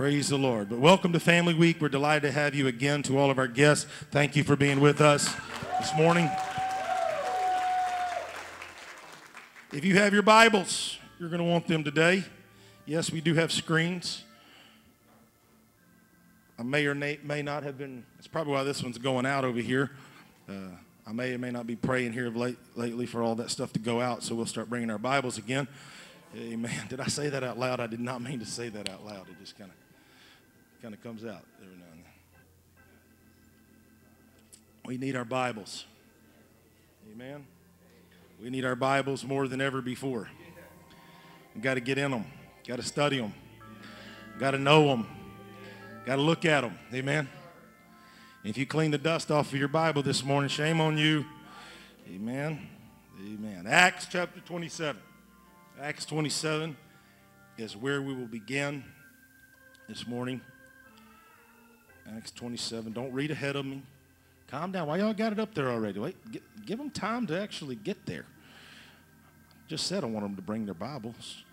Praise the Lord. But welcome to Family Week. We're delighted to have you again. To all of our guests, thank you for being with us this morning. If you have your Bibles, you're going to want them today. Yes, we do have screens. I may or may not have been, that's probably why this one's going out over here. I may or may not be praying here lately for all that stuff to go out, so we'll start bringing our Bibles again. Amen. Did I say that out loud? I did not mean to say that out loud. It just kind of comes out every now and then. We need our Bibles. Amen. We need our Bibles more than ever before. We've got to get in them. Got to study them. Got to know them. Got to look at them. Amen. If you clean the dust off of your Bible this morning, shame on you. Amen. Amen. Acts chapter 27. Acts 27 is where we will begin this morning. Acts 27. Don't read ahead of me. Calm down. Why y'all got it up there already? Wait, give them time to actually get there. Just said I want them to bring their Bibles.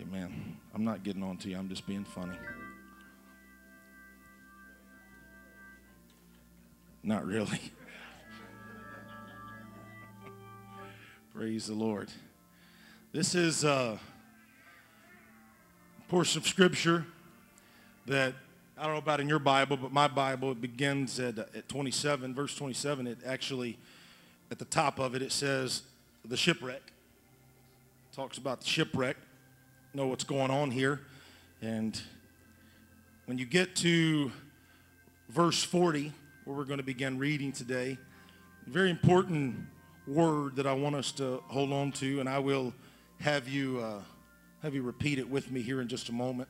Amen. I'm not getting on to you. I'm just being funny. Not really. Praise the Lord. This is a portion of Scripture that, I don't know about in your Bible, but my Bible, it begins at 27, verse 27. It actually, at the top of it, it says the shipwreck. It talks about the shipwreck. Know what's going on here. And when you get to verse 40, where we're going to begin reading today, a very important word that I want us to hold on to, and I will have you repeat it with me here in just a moment.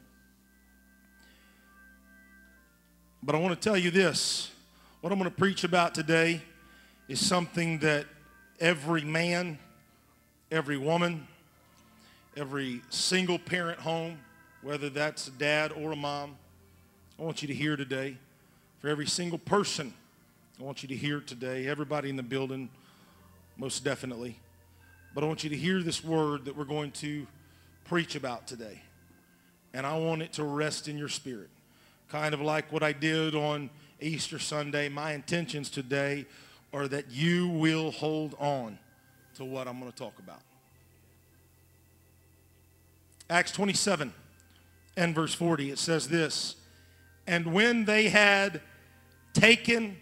But I want to tell you this. What I'm going to preach about today is something that every man, every woman, every single parent home, whether that's a dad or a mom, I want you to hear today. For every single person, I want you to hear today. Everybody in the building, most definitely. But I want you to hear this word that we're going to preach about today. And I want it to rest in your spirit. Kind of like what I did on Easter Sunday, my intentions today are that you will hold on to what I'm going to talk about. Acts 27 and verse 40, it says this, "And when they had taken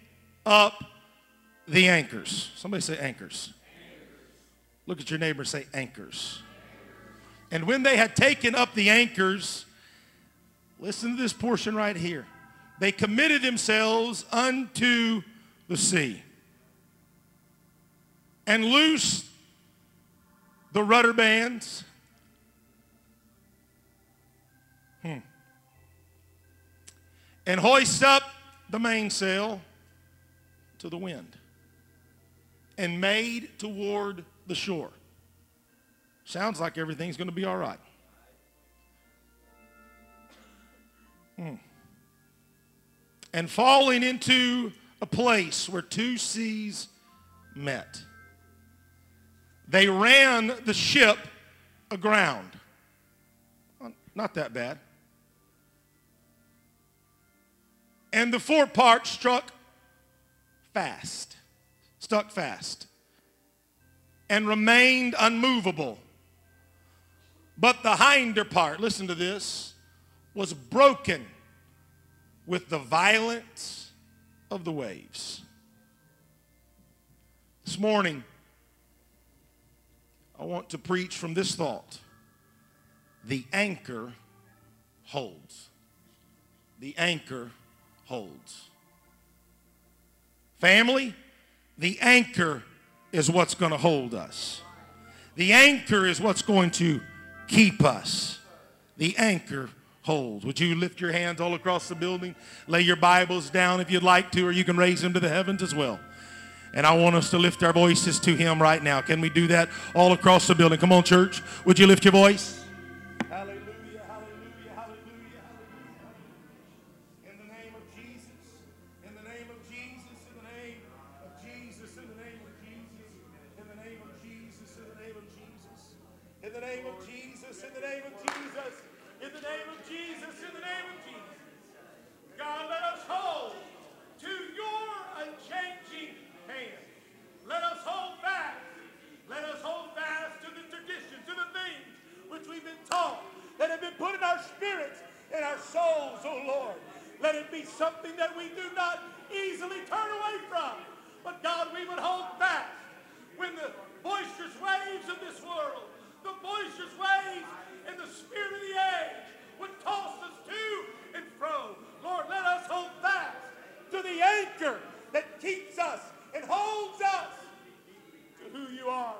up the anchors." Somebody say anchors. Look at your neighbor and say anchors. "And when they had taken up the anchors," listen to this portion right here, "they committed themselves unto the sea and loosed the rudder bands." "And hoist up the mainsail to the wind, and made toward the shore." Sounds like everything's going to be all right. "And falling into a place where two seas met, they ran the ship aground." Not that bad. "And the forepart stuck fast, and remained unmovable. But the hinder part," listen to this, "was broken with the violence of the waves." This morning, I want to preach from this thought. The anchor holds. The anchor holds. Family, the anchor is what's going to hold us. The anchor is what's going to keep us. The anchor holds. Would you lift your hands all across the building? Lay your Bibles down if you'd like to, or you can raise them to the heavens as well. And I want us to lift our voices to him right now. Can we do that all across the building? Come on, church. Would you lift your voice? In the name of Jesus, in the name of Jesus, in the name of Jesus, in the name of Jesus, in the name of in our souls, O Lord. Let it be something that we do not easily turn away from. But God, we would hold fast when the boisterous waves of this world, the boisterous waves and the spirit of the age would toss us to and fro. Lord, let us hold fast to the anchor that keeps us and holds us to who you are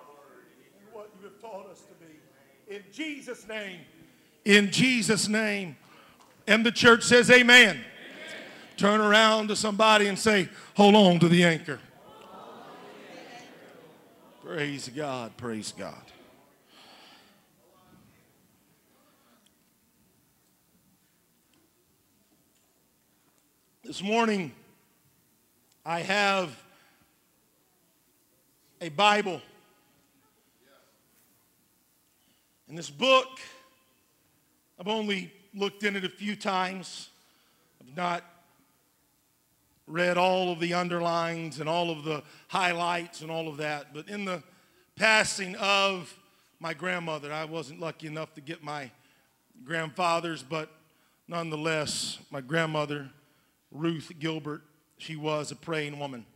and what you have taught us to be. In Jesus' name. In Jesus' name. And the church says amen. Amen. Turn around to somebody and say, hold on to the anchor. Praise God. Praise God. This morning, I have a Bible. And this book, I've only looked in it a few times. I've not read all of the underlines and all of the highlights and all of that. But in the passing of my grandmother, I wasn't lucky enough to get my grandfather's, but nonetheless, my grandmother, Ruth Gilbert, she was a praying woman.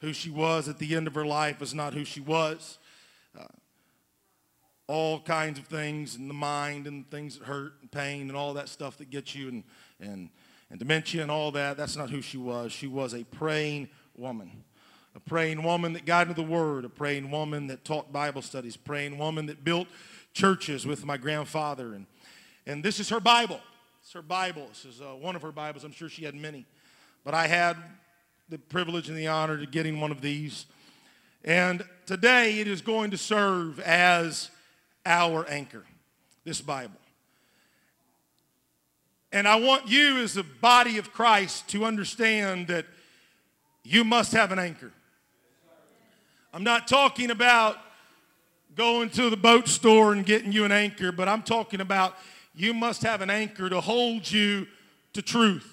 Who she was at the end of her life is not who she was. All kinds of things in the mind and things that hurt and pain and all that stuff that gets you and dementia and all that, that's not who she was. She was a praying woman. A praying woman that got into the Word. A praying woman that taught Bible studies. A praying woman that built churches with my grandfather. And this is her Bible. It's her Bible. This is one of her Bibles. I'm sure she had many. But I had the privilege and the honor of getting one of these. And today it is going to serve as our anchor, this Bible. And I want you as the body of Christ to understand that you must have an anchor. I'm not talking about going to the boat store and getting you an anchor, but I'm talking about you must have an anchor to hold you to truth,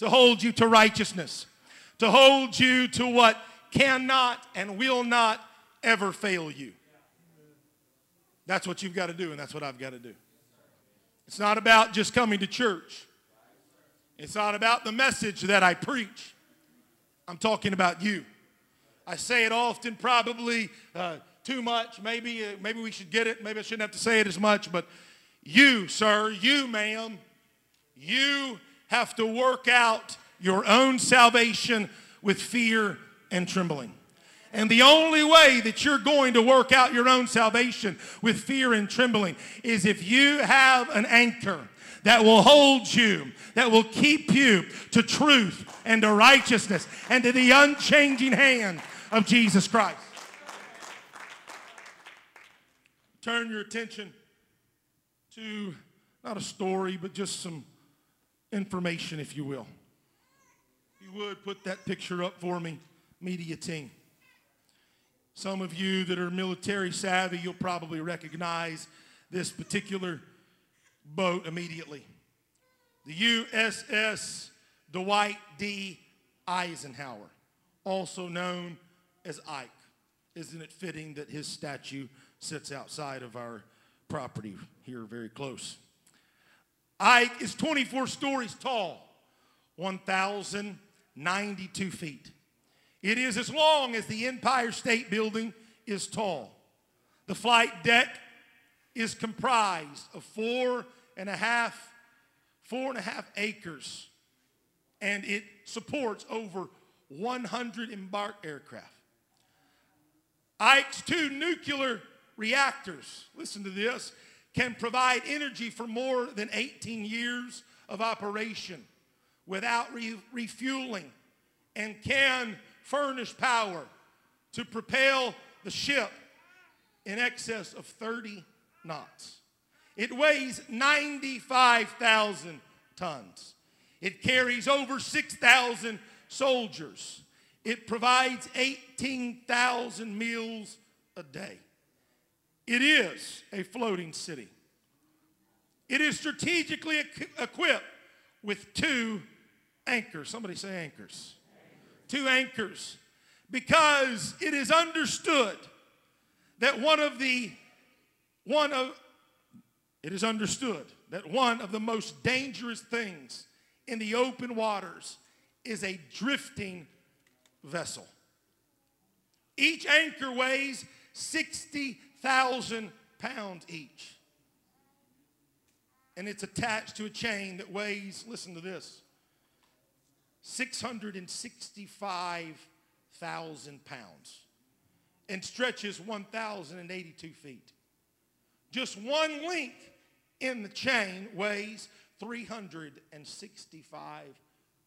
to hold you to righteousness, to hold you to what cannot and will not ever fail you. That's what you've got to do, and that's what I've got to do. It's not about just coming to church. It's not about the message that I preach. I'm talking about you. I say it often, probably too much. Maybe we should get it. Maybe I shouldn't have to say it as much, but you, sir, you, ma'am, you have to work out your own salvation with fear and trembling. And the only way that you're going to work out your own salvation with fear and trembling is if you have an anchor that will hold you, that will keep you to truth and to righteousness and to the unchanging hand of Jesus Christ. Turn your attention to not a story, but just some information, if you will. If you would, put that picture up for me, media team. Some of you that are military savvy, you'll probably recognize this particular boat immediately. The USS Dwight D. Eisenhower, also known as Ike. Isn't it fitting that his statue sits outside of our property here very close? Ike is 24 stories tall, 1,092 feet. It is as long as the Empire State Building is tall. The flight deck is comprised of 4.5 acres, and it supports over 100 embarked aircraft. Ike's 2 nuclear reactors, listen to this, can provide energy for more than 18 years of operation without refueling, and can furnish power to propel the ship in excess of 30 knots. It weighs 95,000 tons. It carries over 6,000 soldiers. It provides 18,000 meals a day. It is a floating city. It is strategically equipped with 2 anchors. Somebody say anchors. 2 anchors. Because it is understood that that one of the most dangerous things in the open waters is a drifting vessel. Each anchor weighs 60,000 pounds each. And it's attached to a chain that weighs, listen to this, 665,000 pounds and stretches 1,082 feet. Just one link in the chain weighs 365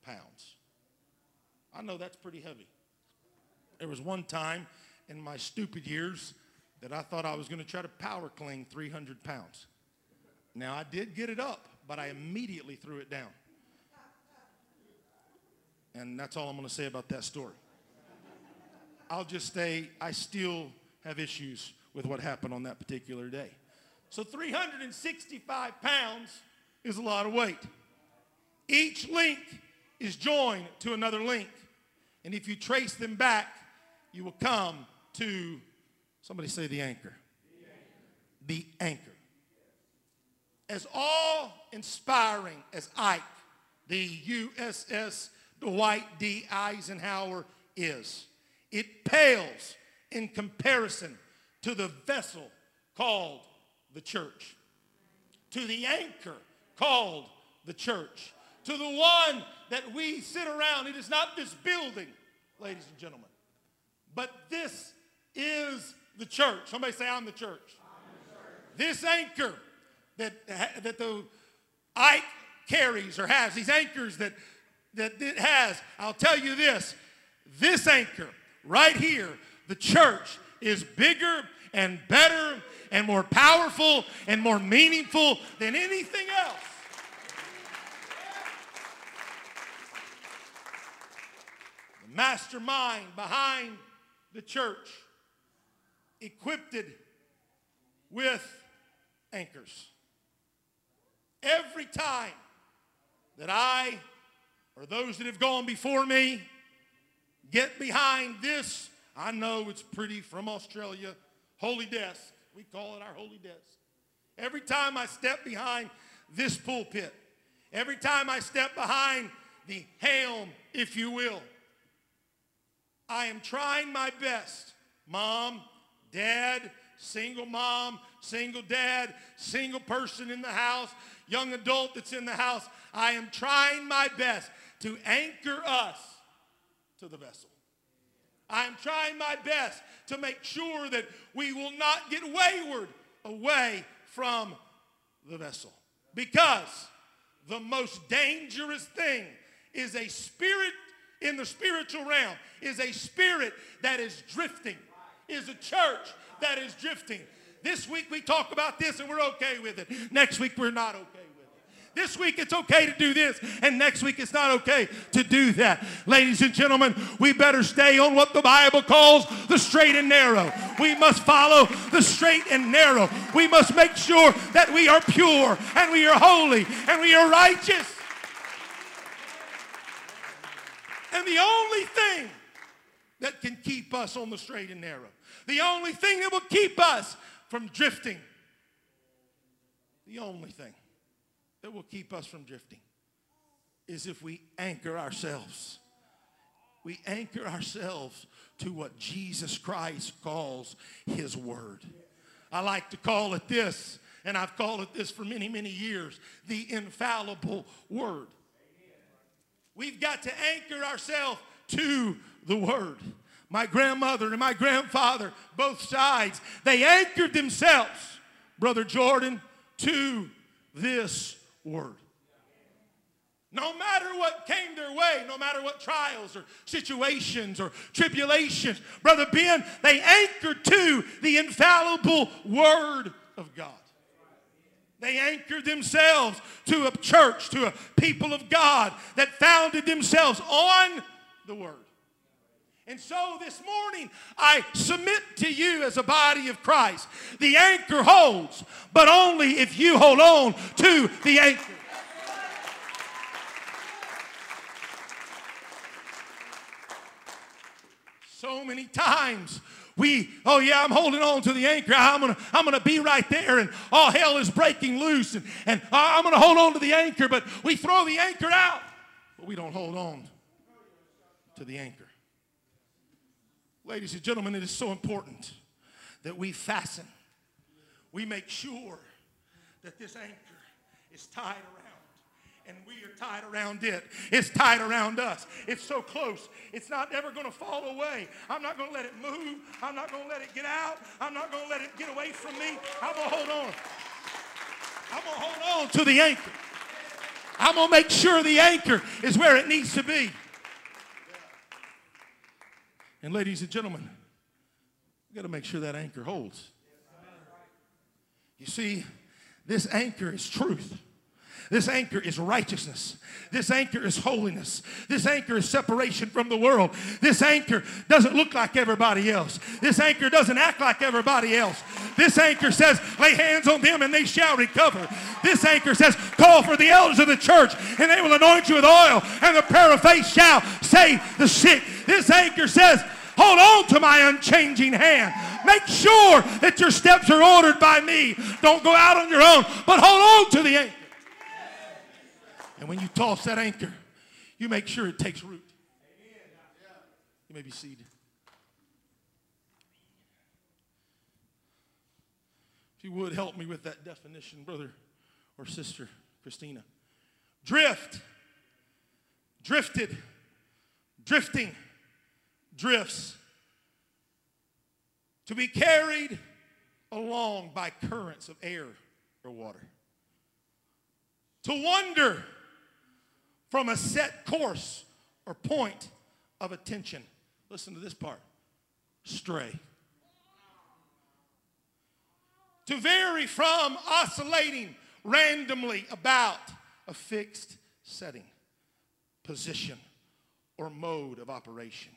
pounds. I know that's pretty heavy. There was one time in my stupid years that I thought I was going to try to power cling 300 pounds. Now, I did get it up, but I immediately threw it down. And that's all I'm going to say about that story. I'll just say I still have issues with what happened on that particular day. So 365 pounds is a lot of weight. Each link is joined to another link. And if you trace them back, you will come to, somebody say the anchor. The anchor. The anchor. As awe-inspiring as Ike, the USS Dwight D. Eisenhower is, it pales in comparison to the vessel called the church, to the anchor called the church, to the one that we sit around. It is not this building, ladies and gentlemen, but this is the church. Somebody say, I'm the church. I'm the church. This anchor that the Ike carries or has, these anchors that it has, I'll tell you this, this anchor right here, the church, is bigger and better and more powerful and more meaningful than anything else. The mastermind behind the church, equipped with anchors. Every time that I or those that have gone before me get behind this, I know it's pretty from Australia, holy desk. We call it our holy desk. Every time I step behind this pulpit, every time I step behind the helm, if you will, I am trying my best, mom, dad, single mom, single dad, single person in the house, young adult that's in the house, I am trying my best to anchor us to the vessel. I am trying my best to make sure that we will not get wayward away from the vessel. Because the most dangerous thing is a spirit in the spiritual realm, is a spirit that is drifting, is a church that is drifting. This week we talk about this and we're okay with it. Next week we're not okay with it. This week it's okay to do this and next week it's not okay to do that. Ladies and gentlemen, we better stay on what the Bible calls the straight and narrow. We must follow the straight and narrow. We must make sure that we are pure and we are holy and we are righteous. And the only thing that can keep us on the straight and narrow, the only thing that will keep us from drifting, the only thing that will keep us from drifting is if we anchor ourselves. We anchor ourselves to what Jesus Christ calls his word. I like to call it this, and I've called it this for many, many years, the infallible word. We've got to anchor ourselves to the word. My grandmother and my grandfather, both sides, they anchored themselves, Brother Jordan, to this word. No matter what came their way, no matter what trials or situations or tribulations, Brother Ben, they anchored to the infallible word of God. They anchored themselves to a church, to a people of God that founded themselves on the word. And so this morning, I submit to you as a body of Christ, the anchor holds, but only if you hold on to the anchor. So so many times. Oh yeah, I'm holding on to the anchor. I'm gonna be right there, and all hell is breaking loose, and I'm gonna hold on to the anchor, but we throw the anchor out, but we don't hold on to the anchor. Ladies and gentlemen, it is so important that we fasten. We make sure that this anchor is tied around. And we are tied around it. It's tied around us. It's so close. It's not ever going to fall away. I'm not going to let it move. I'm not going to let it get out. I'm not going to let it get away from me. I'm going to hold on. I'm going to hold on to the anchor. I'm going to make sure the anchor is where it needs to be. And ladies and gentlemen, we've got to make sure that anchor holds. You see, this anchor is truth. This anchor is righteousness. This anchor is holiness. This anchor is separation from the world. This anchor doesn't look like everybody else. This anchor doesn't act like everybody else. This anchor says, lay hands on them and they shall recover. This anchor says, call for the elders of the church and they will anoint you with oil and the prayer of faith shall save the sick. This anchor says, hold on to my unchanging hand. Make sure that your steps are ordered by me. Don't go out on your own, but hold on to the anchor. And when you toss that anchor, you make sure it takes root. You may be seated. If you would help me with that definition, brother or sister Christina. Drift, drifted, drifting, drifts. To be carried along by currents of air or water. To wander from a set course or point of attention. Listen to this part. Stray. To vary from, oscillating randomly about a fixed setting, position, or mode of operation.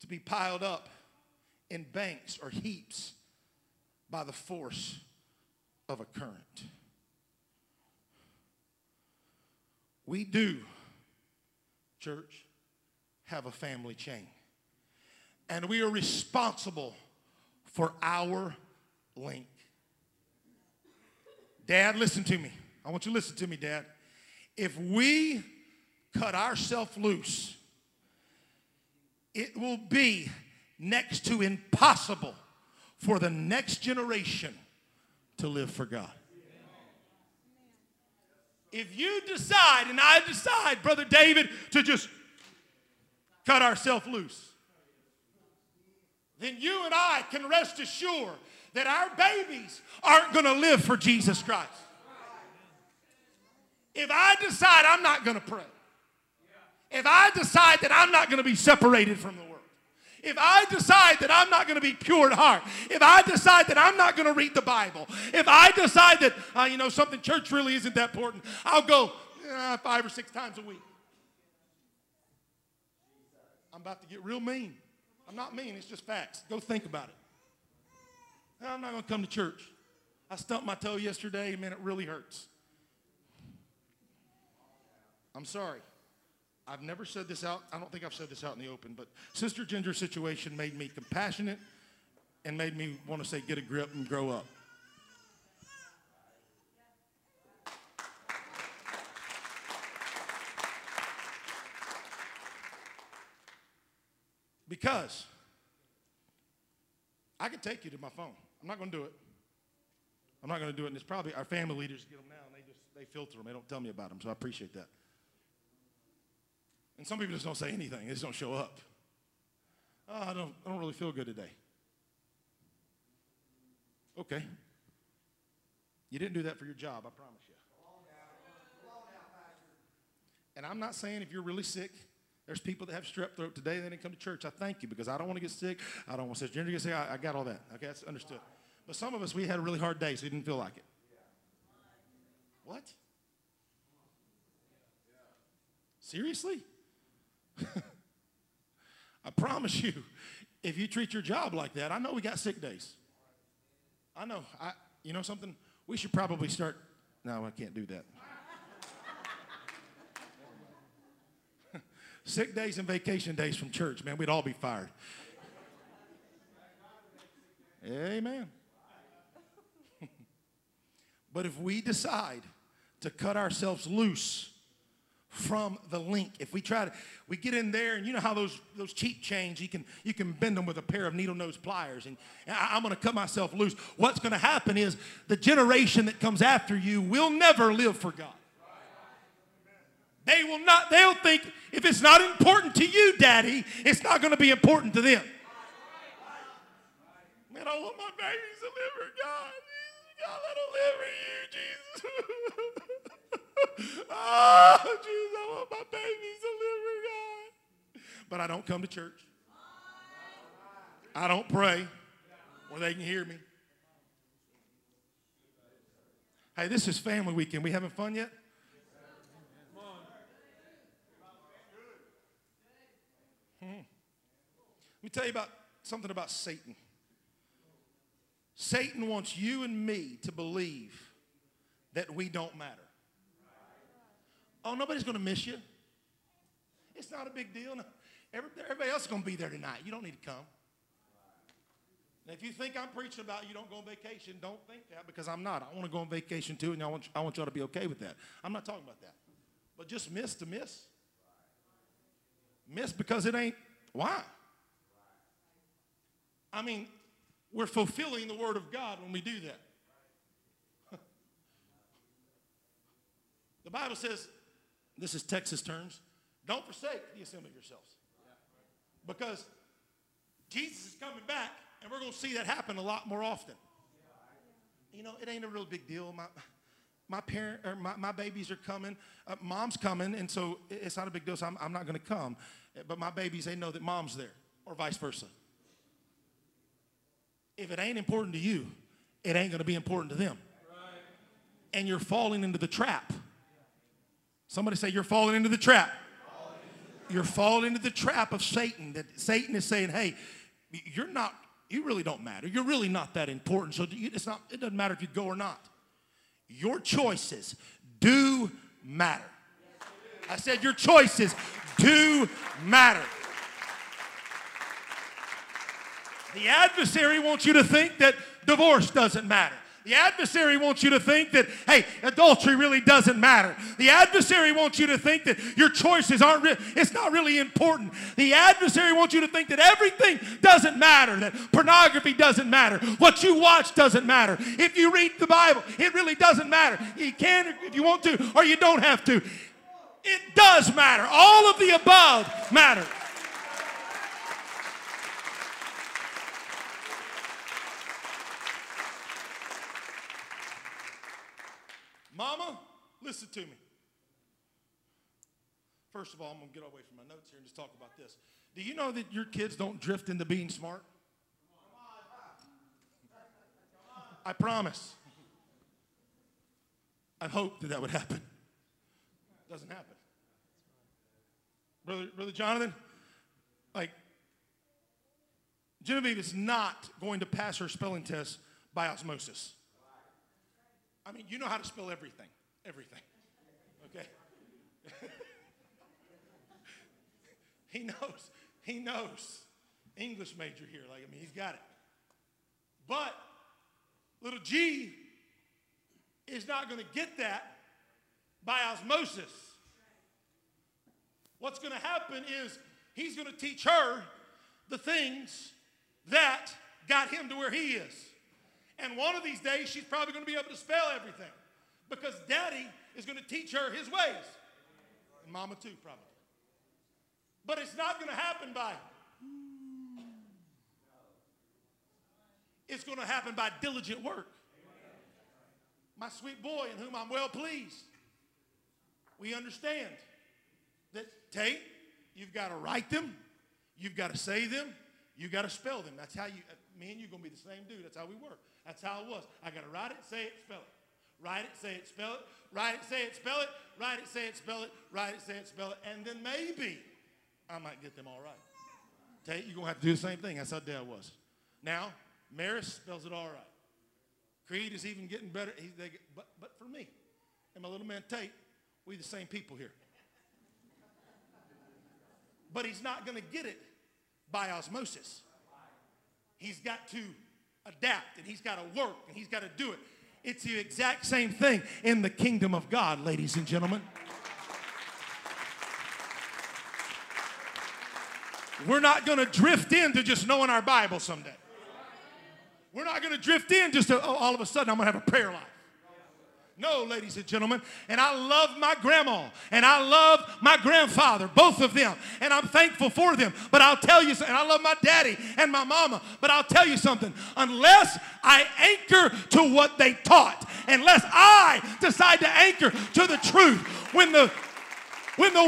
To be piled up in banks or heaps by the force of a current. We do, church, have a family chain. And we are responsible for our link. Dad, listen to me. I want you to listen to me, Dad. If we cut ourselves loose, it will be next to impossible for the next generation to live for God. If you decide, and I decide, Brother David, to just cut ourselves loose, then you and I can rest assured that our babies aren't going to live for Jesus Christ. If I decide I'm not going to pray, if I decide that I'm not going to be separated from the world, if I decide that I'm not going to be pure at heart, if I decide that I'm not going to read the Bible, if I decide that, you know, something, church really isn't that important, I'll go 5 or 6 times a week. I'm about to get real mean. I'm not mean, it's just facts. Go think about it. I'm not going to come to church. I stumped my toe yesterday, and man, it really hurts. I'm sorry. I've never said this out. I don't think I've said this out in the open, but Sister Ginger's situation made me compassionate and made me want to say, get a grip and grow up. Because I could take you to my phone. I'm not going to do it. I'm not going to do it, and it's probably our family leaders get them now, and they filter them. They don't tell me about them, so I appreciate that. And some people just don't say anything. They just don't show up. Oh, I don't really feel good today. Okay. You didn't do that for your job, I promise you. And I'm not saying if you're really sick, there's people that have strep throat today and they didn't come to church. I thank you because I don't want to get sick. I don't want Sister Ginger to get sick. I got all that. Okay, that's understood. But some of us, we had a really hard day, so we didn't feel like it. What? Seriously? I promise you, if you treat your job like that, I know we got sick days. I know. You know something? We should probably start. No, I can't do that. Sick days and vacation days from church, man, we'd all be fired. Amen. But if we decide to cut ourselves loose from the link, if we try to, we get in there, and you know how those cheap chains, you can bend them with a pair of needle nose pliers, and I'm going to cut myself loose. What's going to happen is the generation that comes after you will never live for God. They will not, they'll think if it's not important to you, Daddy, it's not going to be important to them. Man, I want my babies to live for God. God, let them live for you, Jesus. Oh, Jesus, I want my babies to live for God. But I don't come to church. I don't pray where they can hear me. Hey, this is family weekend. We having fun yet? Let me tell you about something about Satan. Satan wants you and me to believe that we don't matter. Oh, nobody's going to miss you. It's not a big deal. No. Everybody else is going to be there tonight. You don't need to come. And if you think I'm preaching about you don't go on vacation, don't think that, because I'm not. I want to go on vacation too, and I want y'all to be okay with that. I'm not talking about that. But just miss to miss. Miss because it ain't. Why? I mean, we're fulfilling the Word of God when we do that. The Bible says, this is Texas terms, don't forsake the assembly of yourselves. Because Jesus is coming back, and we're going to see that happen a lot more often. You know, it ain't a real big deal. My babies are coming. Mom's coming, and so it's not a big deal, so I'm not going to come. But my babies, they know that Mom's there, or vice versa. If it ain't important to you, it ain't going to be important to them. And you're falling into the trap. Somebody say, you're falling into the trap. You're falling into the trap of Satan. That Satan is saying, hey, you really don't matter. You're really not that important. So it doesn't matter if you go or not. Your choices do matter. I said your choices do matter. The adversary wants you to think that divorce doesn't matter. The adversary wants you to think that, hey, adultery really doesn't matter. The adversary wants you to think that your choices aren't really, it's not really important. The adversary wants you to think that everything doesn't matter, that pornography doesn't matter, what you watch doesn't matter. If you read the Bible, it really doesn't matter. You can if you want to, or you don't have to. It does matter. All of the above matters. Mama, listen to me. First of all, I'm going to get away from my notes here and just talk about this. Do you know that your kids don't drift into being smart? I promise. I hope that would happen. It doesn't happen. Brother Jonathan, like, Genevieve is not going to pass her spelling test by osmosis. I mean, you know how to spell everything. Everything. Okay? He knows. He knows. English major here. Like, I mean, he's got it. But little G is not going to get that by osmosis. What's going to happen is he's going to teach her the things that got him to where he is. And one of these days, she's probably going to be able to spell everything because Daddy is going to teach her his ways. And Mama too, probably. But it's not going to happen by... It's going to happen by diligent work. My sweet boy in whom I'm well pleased. We understand that, Tate, you've got to write them. You've got to say them. You've got to spell them. That's how you... Me and you are going to be the same dude. That's how we work. That's how it was. I got to write it, say it, spell it. Write it, say it, spell it. Write it, say it, spell it. Write it, say it, spell it. Write it, say it, spell it. And then maybe I might get them all right. Tate, you're going to have to do the same thing. That's how Dad was. Now, Maris spells it all right. Creed is even getting better. But for me and my little man Tate, we the same people here. But he's not going to get it by osmosis. He's got to adapt, and he's got to work, and he's got to do it. It's the exact same thing in the kingdom of God, ladies and gentlemen. We're not going to drift into just knowing our Bible someday. We're not going to drift in just to, oh, all of a sudden I'm going to have a prayer life. No, ladies and gentlemen, and I love my grandma, and I love my grandfather, both of them, and I'm thankful for them, but I'll tell you something, I love my daddy and my mama, but I'll tell you something, unless I anchor to what they taught, unless I decide to anchor to the truth, when the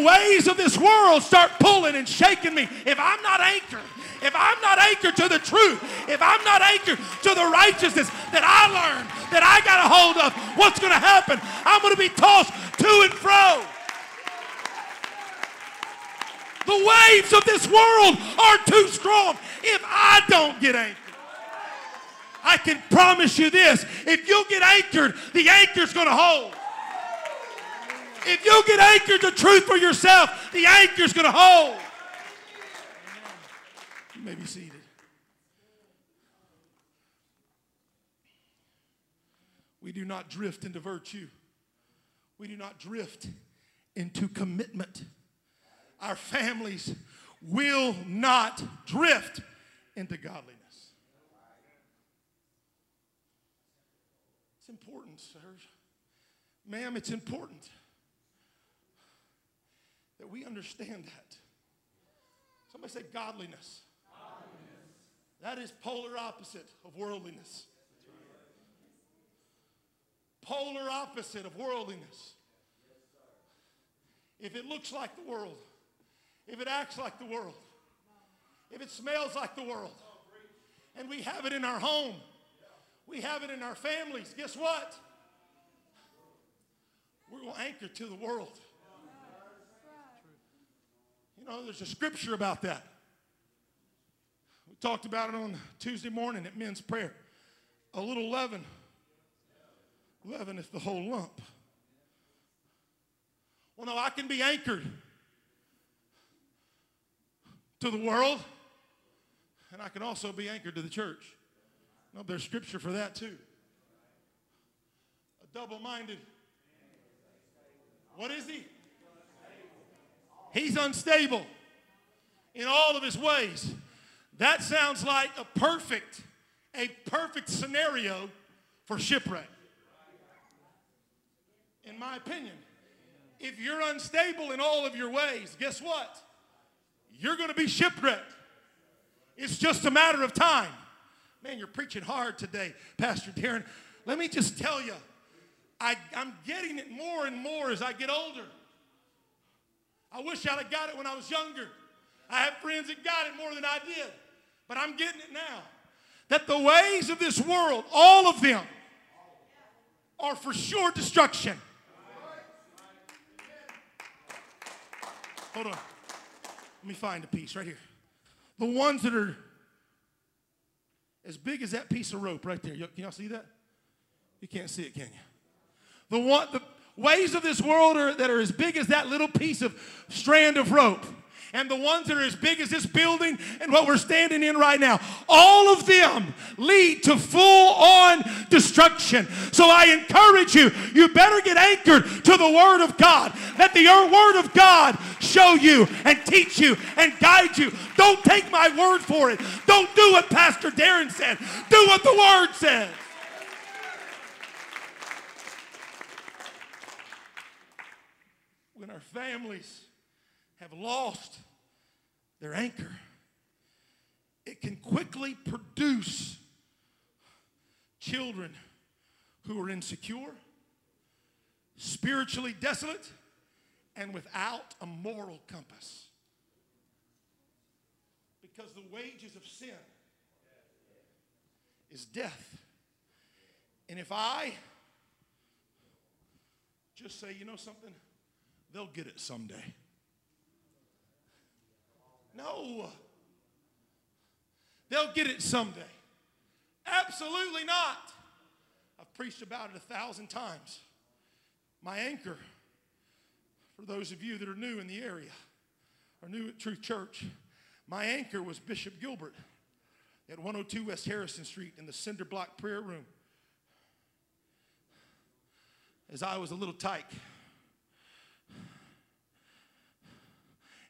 waves of this world start pulling and shaking me, if I'm not anchored, if I'm not anchored to the truth, if I'm not anchored to the righteousness that I learned, that I got a hold of, what's going to happen? I'm going to be tossed to and fro. The waves of this world are too strong if I don't get anchored. I can promise you this, if you get anchored, the anchor's going to hold. If you get anchored to truth for yourself, the anchor's going to hold. You may be seated. We do not drift into virtue. We do not drift into commitment. Our families will not drift into godliness. It's important, sirs. Ma'am, it's important that we understand that. Somebody say godliness. Godliness. That is polar opposite of worldliness. Polar opposite of worldliness. If it looks like the world, if it acts like the world, if it smells like the world, and we have it in our home, we have it in our families, guess what? We're going to anchor to the world. You know, there's a scripture about that. We talked about it on Tuesday morning at men's prayer. A little leaven leaveneth the whole lump. Well, no, I can be anchored to the world, and I can also be anchored to the church. No, there's scripture for that too. A double-minded. What is he? He's unstable in all of his ways. That sounds like a perfect scenario for shipwreck. In my opinion, if you're unstable in all of your ways, guess what? You're going to be shipwrecked. It's just a matter of time. Man, you're preaching hard today, Pastor Darren. Let me just tell you, I'm getting it more and more as I get older. I wish I'd have got it when I was younger. I have friends that got it more than I did. But I'm getting it now. That the ways of this world, all of them, are for sure destruction. Hold on. Let me find a piece right here. The ones that are as big as that piece of rope right there. Can y'all see that? You can't see it, can you? The ways of this world that are as big as that little piece of strand of rope, and the ones that are as big as this building and what we're standing in right now, all of them lead to full-on destruction. So I encourage you, you better get anchored to the Word of God. Let the Word of God show you and teach you and guide you. Don't take my word for it. Don't do what Pastor Darren said. Do what the Word says. When our families have lost their anchor, it can quickly produce children who are insecure, spiritually desolate, and without a moral compass. Because the wages of sin is death. And if I just say, you know something? They'll get it someday. No. They'll get it someday. Absolutely not. I've preached about it 1,000 times. My anchor, for those of you that are new in the area, or new at Truth Church, my anchor was Bishop Gilbert at 102 West Harrison Street in the cinder block prayer room. As I was a little tyke,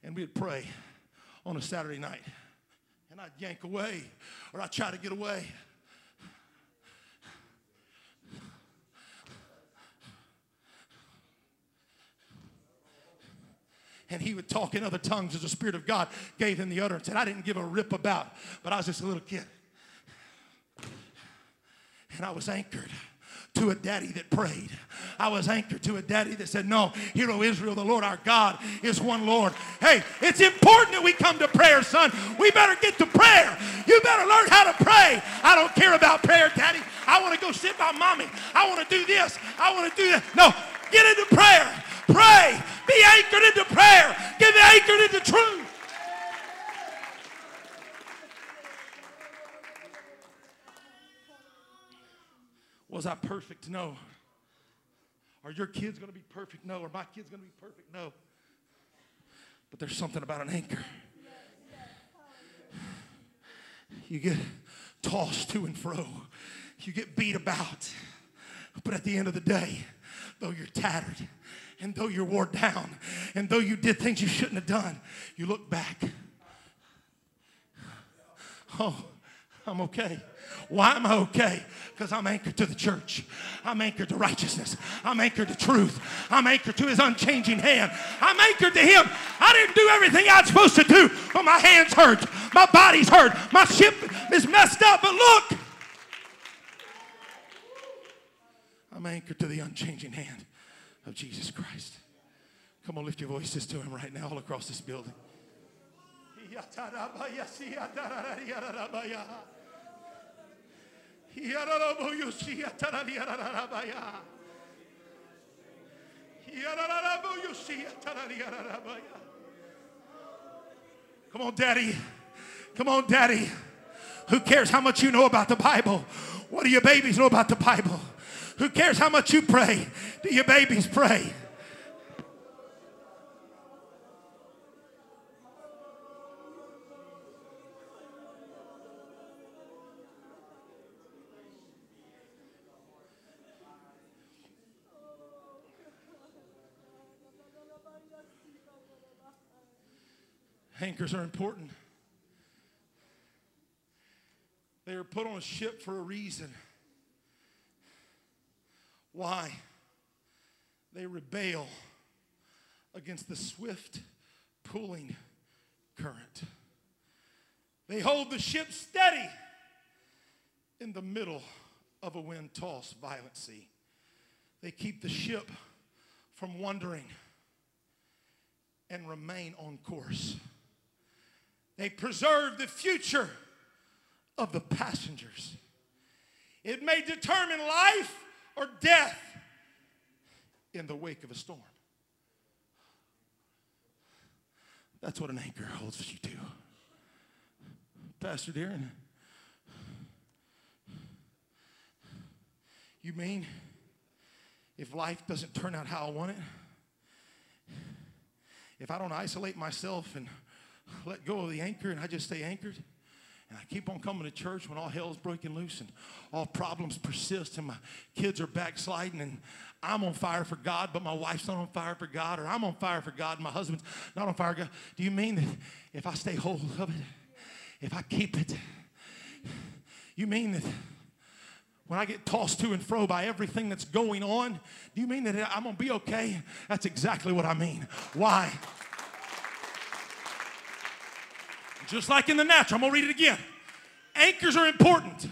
and we'd pray on a Saturday night, and I'd yank away, or I'd try to get away. And he would talk in other tongues as the Spirit of God gave him the utterance. And I didn't give a rip about, but I was just a little kid. And I was anchored to a daddy that prayed. I was anchored to a daddy that said, no, hear, O Israel, the Lord our God is one Lord. Hey, it's important that we come to prayer, son. We better get to prayer. You better learn how to pray. I don't care about prayer, daddy. I want to go sit by mommy. I want to do this. I want to do that. No, get into prayer. Pray. Be anchored into prayer. Get anchored into truth. Was I perfect? No. Are your kids going to be perfect? No. Are my kids going to be perfect? No. But there's something about an anchor. You get tossed to and fro. You get beat about. But at the end of the day, though you're tattered, and though you're wore down, and though you did things you shouldn't have done, you look back. Oh, I'm okay. Why am I okay? Because I'm anchored to the church. I'm anchored to righteousness. I'm anchored to truth. I'm anchored to his unchanging hand. I'm anchored to him. I didn't do everything I was supposed to do, but my hands hurt. My body's hurt. My ship is messed up, but look. I'm anchored to the unchanging hand of Jesus Christ. Come on, lift your voices to him right now all across this building. Come on, daddy. Come on, daddy. Who cares how much you know about the Bible? What do your babies know about the Bible? Who cares how much you pray? Do your babies pray? Anchors are important. They are put on a ship for a reason. Why? They rebel against the swift pulling current. They hold the ship steady in the middle of a wind-tossed violent sea. They keep the ship from wandering and remain on course. They preserve the future of the passengers. It may determine life or death in the wake of a storm. That's what an anchor holds you to. Pastor Darren, you mean if life doesn't turn out how I want it, if I don't isolate myself and let go of the anchor and I just stay anchored, and I keep on coming to church when all hell's breaking loose and all problems persist and my kids are backsliding and I'm on fire for God but my wife's not on fire for God, or I'm on fire for God and my husband's not on fire for God. Do you mean that if I stay hold of it, if I keep it, you mean that when I get tossed to and fro by everything that's going on, do you mean that I'm going to be okay? That's exactly what I mean. Why? Just like in the natural. I'm going to read it again. Anchors are important.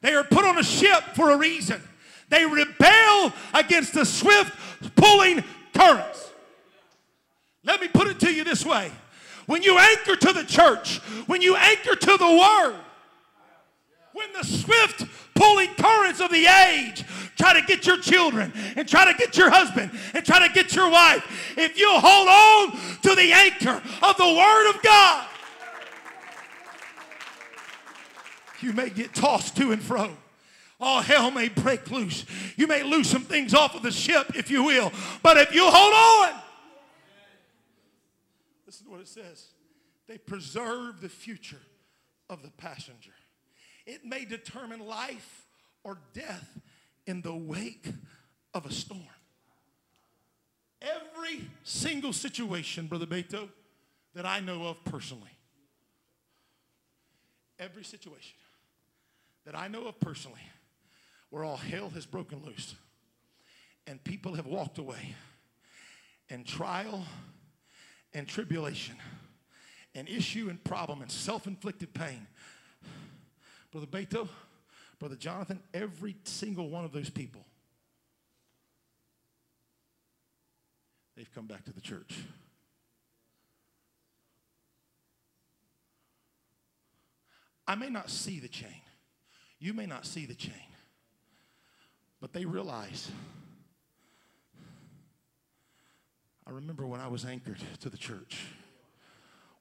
They are put on a ship for a reason. They rebel against the swift pulling currents. Let me put it to you this way. When you anchor to the church, when you anchor to the word, when the swift pulling currents of the age try to get your children and try to get your husband and try to get your wife, if you'll hold on to the anchor of the word of God, you may get tossed to and fro. All hell may break loose. You may lose some things off of the ship, if you will. But if you hold on, the Listen to what it says. They preserve the future of the passenger. It may determine life or death in the wake of a storm. Every single situation, Brother Beto, that I know of personally, every situation that I know of personally where all hell has broken loose and people have walked away and trial and tribulation and issue and problem and self-inflicted pain, Brother Beto, Brother Jonathan, every single one of those people, they've come back to the church. I may not see the chain. You may not see the chain. But they realize. I remember when I was anchored to the church.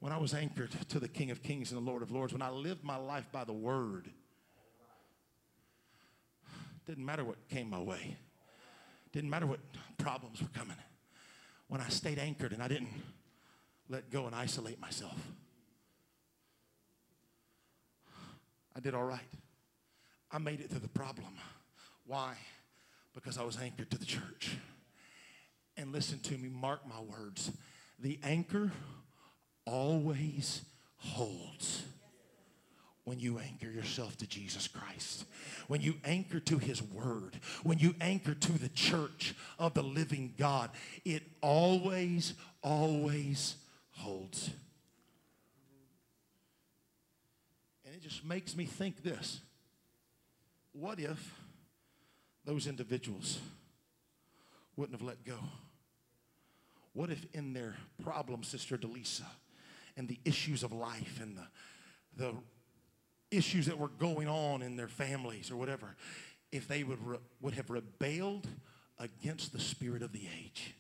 When I was anchored to the King of Kings and the Lord of Lords. When I lived my life by the Word. Didn't matter what came my way. Didn't matter what problems were coming. When I stayed anchored and I didn't let go and isolate myself. I did all right. I made it through the problem. Why? Because I was anchored to the church. And listen to me, mark my words. The anchor always holds when you anchor yourself to Jesus Christ. When you anchor to His Word. When you anchor to the church of the living God. It always, holds. And it just makes me think this. What if those individuals wouldn't have let go? What if in their problem, Sister Delisa, and the issues of life and the issues that were going on in their families or whatever, if they would have rebelled against the spirit of the age?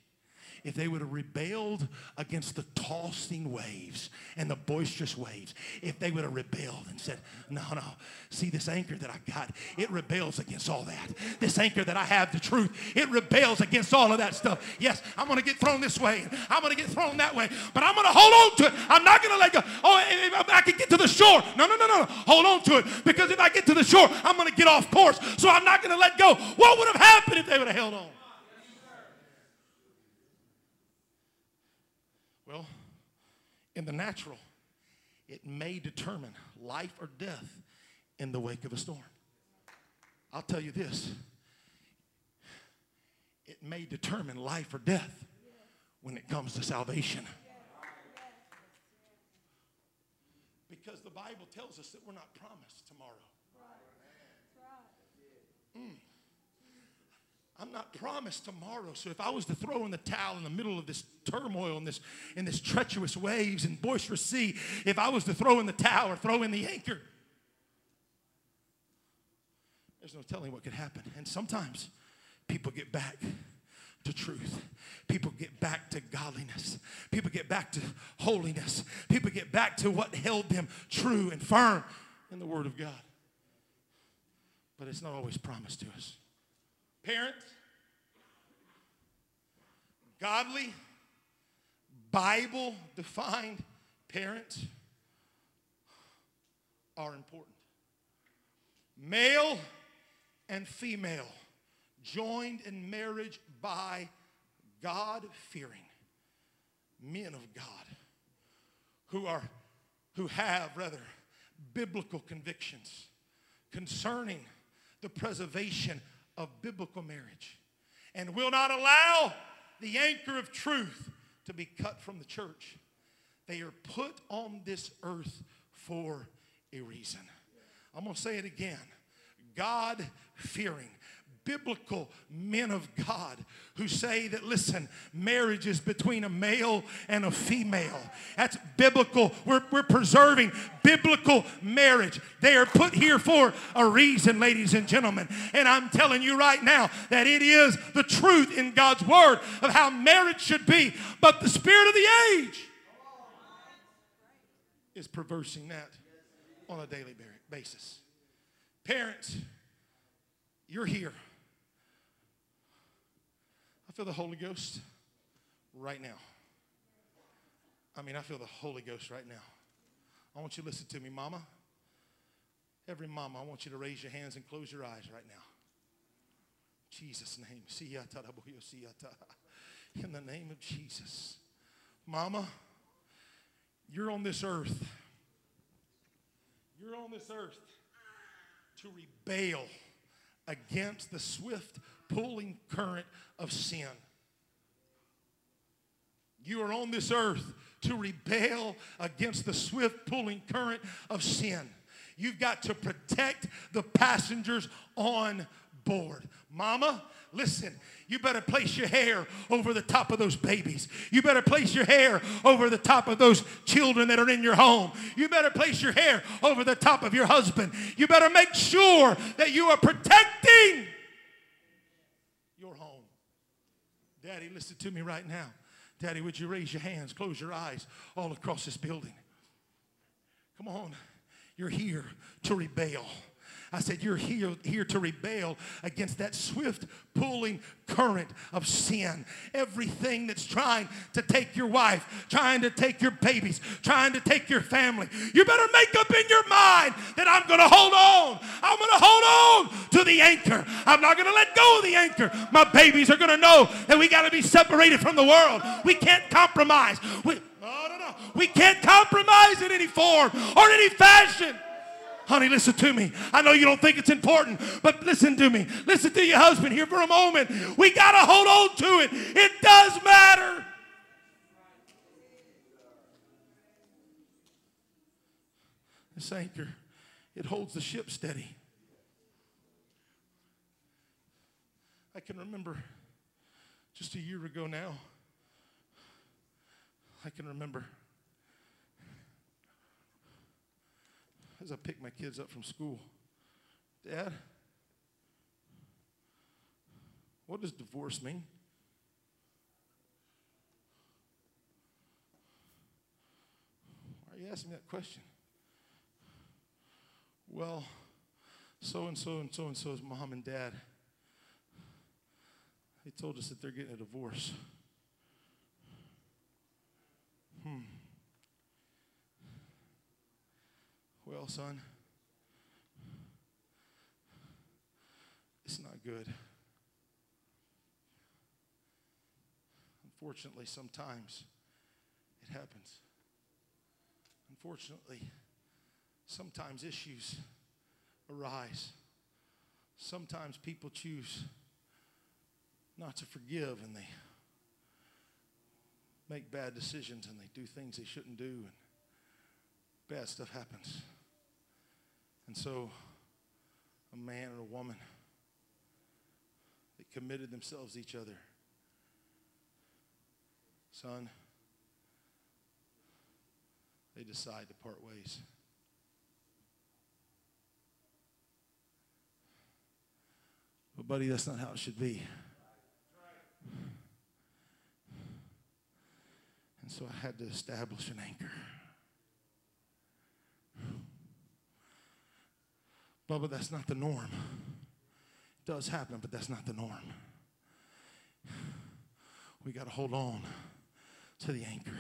If they would have rebelled against the tossing waves and the boisterous waves, if they would have rebelled and said, no, see this anchor that I got, it rebels against all that. This anchor that I have, the truth, it rebels against all of that stuff. Yes, I'm going to get thrown this way. I'm going to get thrown that way. But I'm going to hold on to it. I'm not going to let go. Oh, I can get to the shore. No. Hold on to it. Because if I get to the shore, I'm going to get off course. So I'm not going to let go. What would have happened if they would have held on? Well, in the natural, it may determine life or death in the wake of a storm. I'll tell you this. It may determine life or death when it comes to salvation. Because the Bible tells us that we're not promised tomorrow. I'm not promised tomorrow. So if I was to throw in the towel in the middle of this turmoil and this treacherous waves and boisterous sea, if I was to throw in the towel or throw in the anchor, there's no telling what could happen. And sometimes people get back to truth. People get back to godliness. People get back to holiness. People get back to what held them true and firm in the Word of God. But it's not always promised to us. Parents, godly, Bible-defined parents are important. Male and female, joined in marriage by God-fearing men of God who have biblical convictions concerning the preservation of biblical marriage, and will not allow the anchor of truth to be cut from the church. They are put on this earth for a reason. I'm going to say it again. God-fearing, biblical men of God who say that, listen, marriage is between a male and a female. That's biblical. We're preserving biblical marriage. They are put here for a reason, ladies and gentlemen. And I'm telling you right now that it is the truth in God's Word of how marriage should be. But the spirit of the age is perversing that on a daily basis. Parents, you're here. I feel the Holy Ghost right now. I mean, I feel the Holy Ghost right now. I want you to listen to me, mama. Every mama, I want you to raise your hands and close your eyes right now. In Jesus' name. In the name of Jesus. Mama, you're on this earth. You're on this earth to rebel against the swift pulling current of sin. You are on this earth to rebel against the swift pulling current of sin. You've got to protect the passengers on board. Mama, listen, you better place your hair over the top of those babies. You better place your hair over the top of those children that are in your home. You better place your hair over the top of your husband. You better make sure that you are protecting your home. Daddy, listen to me right now. Daddy, would you raise your hands, close your eyes all across this building? Come on. You're here to rebel. I said, you're here to rebel against that swift pulling current of sin. Everything that's trying to take your wife, trying to take your babies, trying to take your family. You better make up in your mind that I'm going to hold on. I'm going to hold on to the anchor. I'm not going to let go of the anchor. My babies are going to know that we got to be separated from the world. We can't compromise. We can't compromise in any form or any fashion. Honey, listen to me. I know you don't think it's important, but listen to me. Listen to your husband here for a moment. We got to hold on to it. It does matter. This anchor, it holds the ship steady. I can remember just a year ago now. I can remember as I picked my kids up from school, Dad, what does divorce mean? Why are you asking me that question? Well, so-and-so and so-and-so's mom and dad, they told us that they're getting a divorce. Well, son, it's not good. Unfortunately, sometimes it happens. Unfortunately, sometimes issues arise. Sometimes people choose not to forgive, and they make bad decisions, and they do things they shouldn't do, and bad stuff happens. And so a man and a woman, they committed themselves to each other. Son, they decide to part ways. But buddy, that's not how it should be. And so I had to establish an anchor. Bubba, that's not the norm. It does happen, but that's not the norm. We got to hold on to the anchor.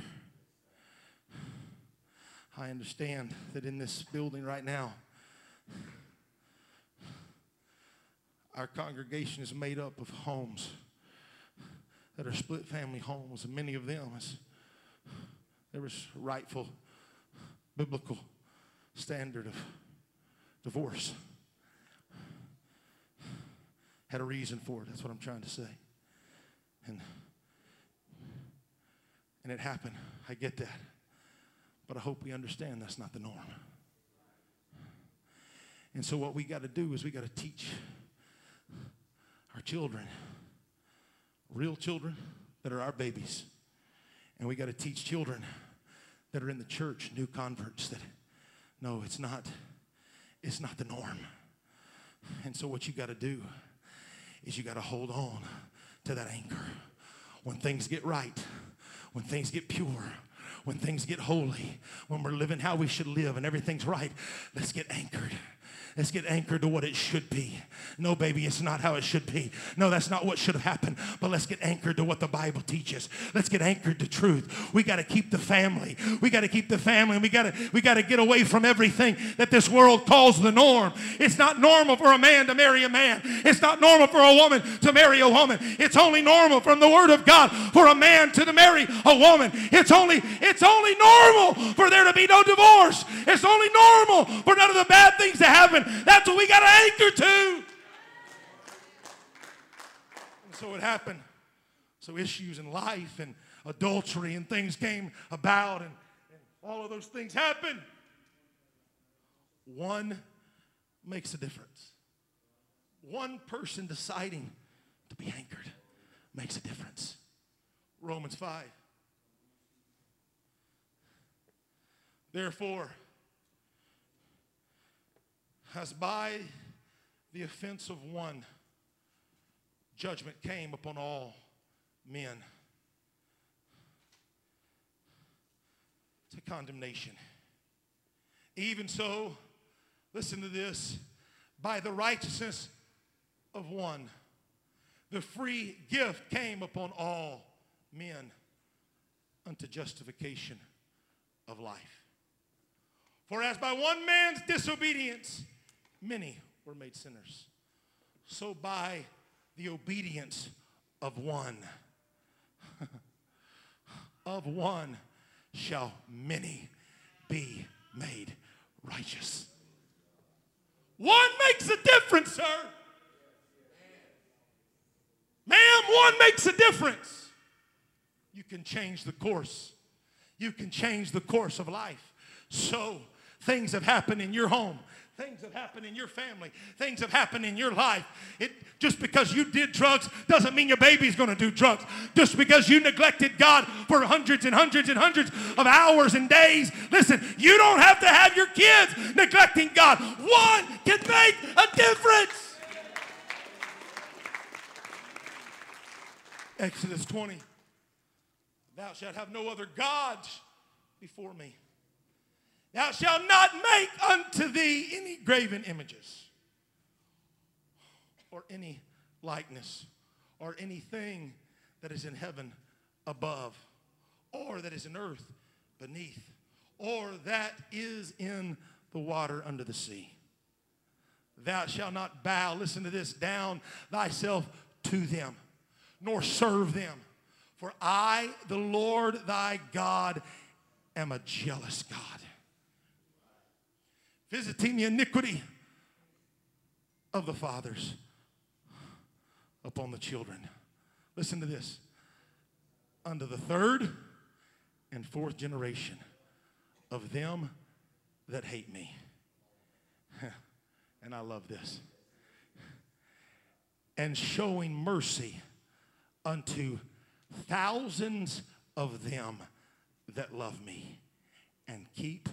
I understand that in this building right now, our congregation is made up of homes that are split family homes, and many of them, there was rightful biblical standard of divorce. Had a reason for it. That's what I'm trying to say. And it happened. I get that. But I hope we understand that's not the norm. And so what we got to do is we got to teach our children, real children that are our babies. And we got to teach children that are in the church, new converts, that no, it's not the norm. And so what you got to do is you got to hold on to that anchor. When things get right, when things get pure, when things get holy, when we're living how we should live and everything's right, let's get anchored. Let's get anchored to what it should be. No, baby, it's not how it should be. No, that's not what should have happened. But let's get anchored to what the Bible teaches. Let's get anchored to truth. We got to keep the family. We got to keep the family. We got to get away from everything that this world calls the norm. It's not normal for a man to marry a man. It's not normal for a woman to marry a woman. It's only normal from the Word of God for a man to marry a woman. It's only normal for there to be no divorce. It's only normal for none of the bad things to happen. That's what we got to anchor to. And so it happened. So issues in life and adultery and things came about, and all of those things happened. One makes a difference. One person deciding to be anchored makes a difference. Romans 5. Therefore, as by the offense of one, judgment came upon all men to condemnation. Even so, listen to this, by the righteousness of one, the free gift came upon all men unto justification of life. For as by one man's disobedience many were made sinners, so by the obedience of one, of one shall many be made righteous. One makes a difference, sir. Ma'am, one makes a difference. You can change the course. You can change the course of life. So things have happened in your home. Things have happened in your family. Things have happened in your life. Just because you did drugs doesn't mean your baby's going to do drugs. Just because you neglected God for hundreds and hundreds and hundreds of hours and days. Listen, you don't have to have your kids neglecting God. One can make a difference. Exodus 20. Thou shalt have no other gods before me. Thou shalt not make unto thee any graven images or any likeness or anything that is in heaven above or that is in earth beneath or that is in the water under the sea. Thou shalt not bow, listen to this, down thyself to them nor serve them. For I, the Lord thy God, am a jealous God. Visiting the iniquity of the fathers upon the children. Listen to this. Unto the third and fourth generation of them that hate me. And I love this. And showing mercy unto thousands of them that love me and keep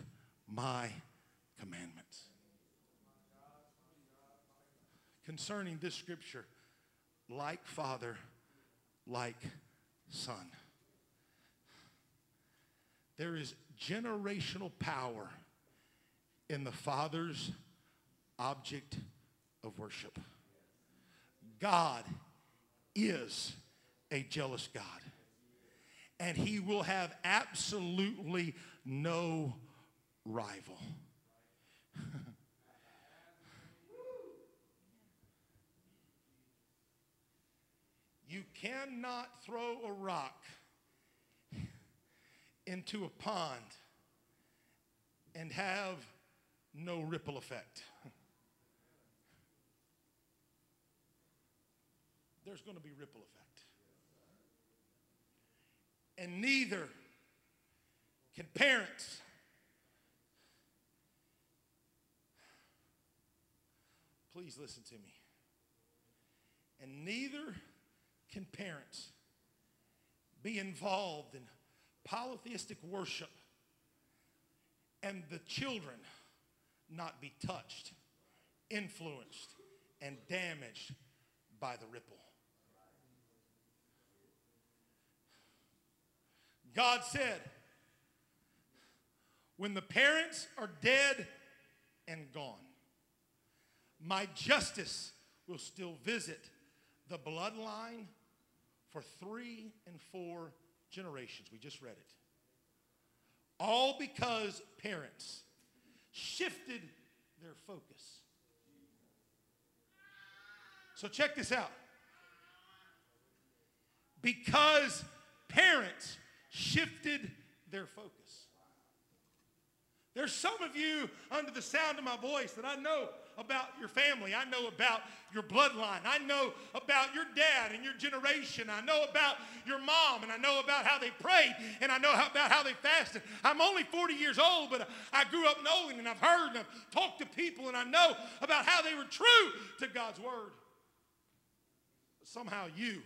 my commandments. Concerning this scripture, like father, like son. There is generational power in the Father's object of worship. God is a jealous God, and he will have absolutely no rival. You cannot throw a rock into a pond and have no ripple effect. There's going to be ripple effect. And neither can parents . Please listen to me. And neither can parents be involved in polytheistic worship and the children not be touched, influenced, and damaged by the ripple. God said, when the parents are dead and gone, My justice will still visit the bloodline for 3 and 4 generations. We just read it. All because parents shifted their focus. So check this out. Because parents shifted their focus. There's some of you under the sound of my voice that I know about your family. I know about your bloodline. I know about your dad and your generation. I know about your mom, and I know about how they prayed, and I know about how they fasted. I'm only 40 years old, but I grew up knowing, and I've heard, and I've talked to people, and I know about how they were true to God's word. But somehow you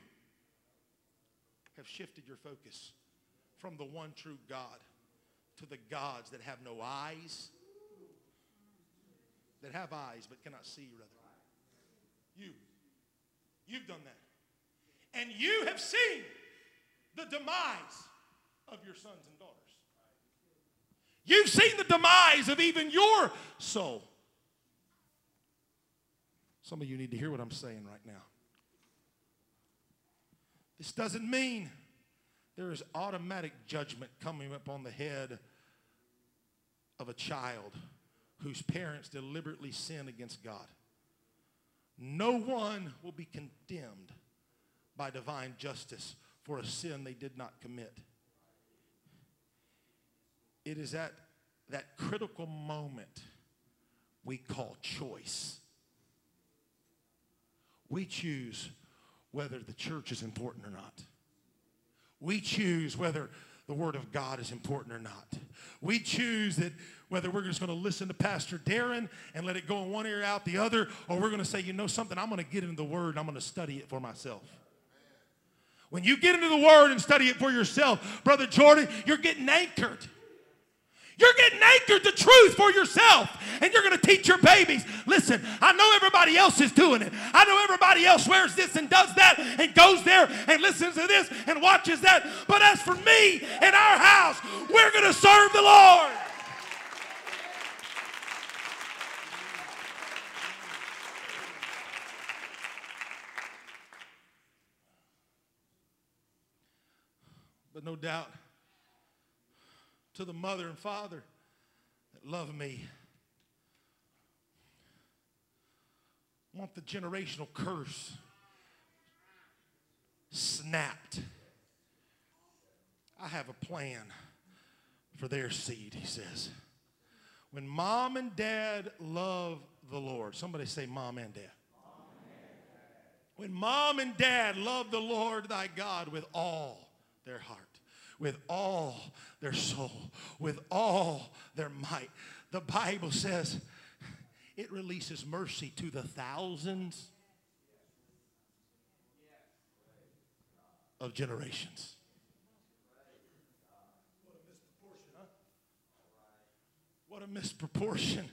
have shifted your focus from the one true God to the gods that have no eyes, that have eyes but cannot see, rather. You've done that. And you have seen the demise of your sons and daughters. You've seen the demise of even your soul. Some of you need to hear what I'm saying right now. This doesn't mean there is automatic judgment coming upon the head of a child whose parents deliberately sin against God. No one will be condemned by divine justice for a sin they did not commit. It is at that critical moment we call choice. We choose whether the church is important or not. We choose whether the word of God is important or not. We choose that whether we're just going to listen to Pastor Darren and let it go in one ear out the other, or we're going to say, you know something, I'm going to get into the word and I'm going to study it for myself. When you get into the word and study it for yourself, Brother Jordan, you're getting anchored. You're getting anchored to truth for yourself, and you're going to teach your babies. Listen, I know everybody else is doing it. I know everybody else wears this and does that and goes there and listens to this and watches that. But as for me and our house, we're going to serve the Lord. But no doubt, to the mother and father that love me, want the generational curse snapped. I have a plan for their seed, he says. When mom and dad love the Lord, somebody say mom and dad. When mom and dad love the Lord thy God with all their heart, with all their soul, with all their might. The Bible says it releases mercy to the thousands of generations. What a misproportion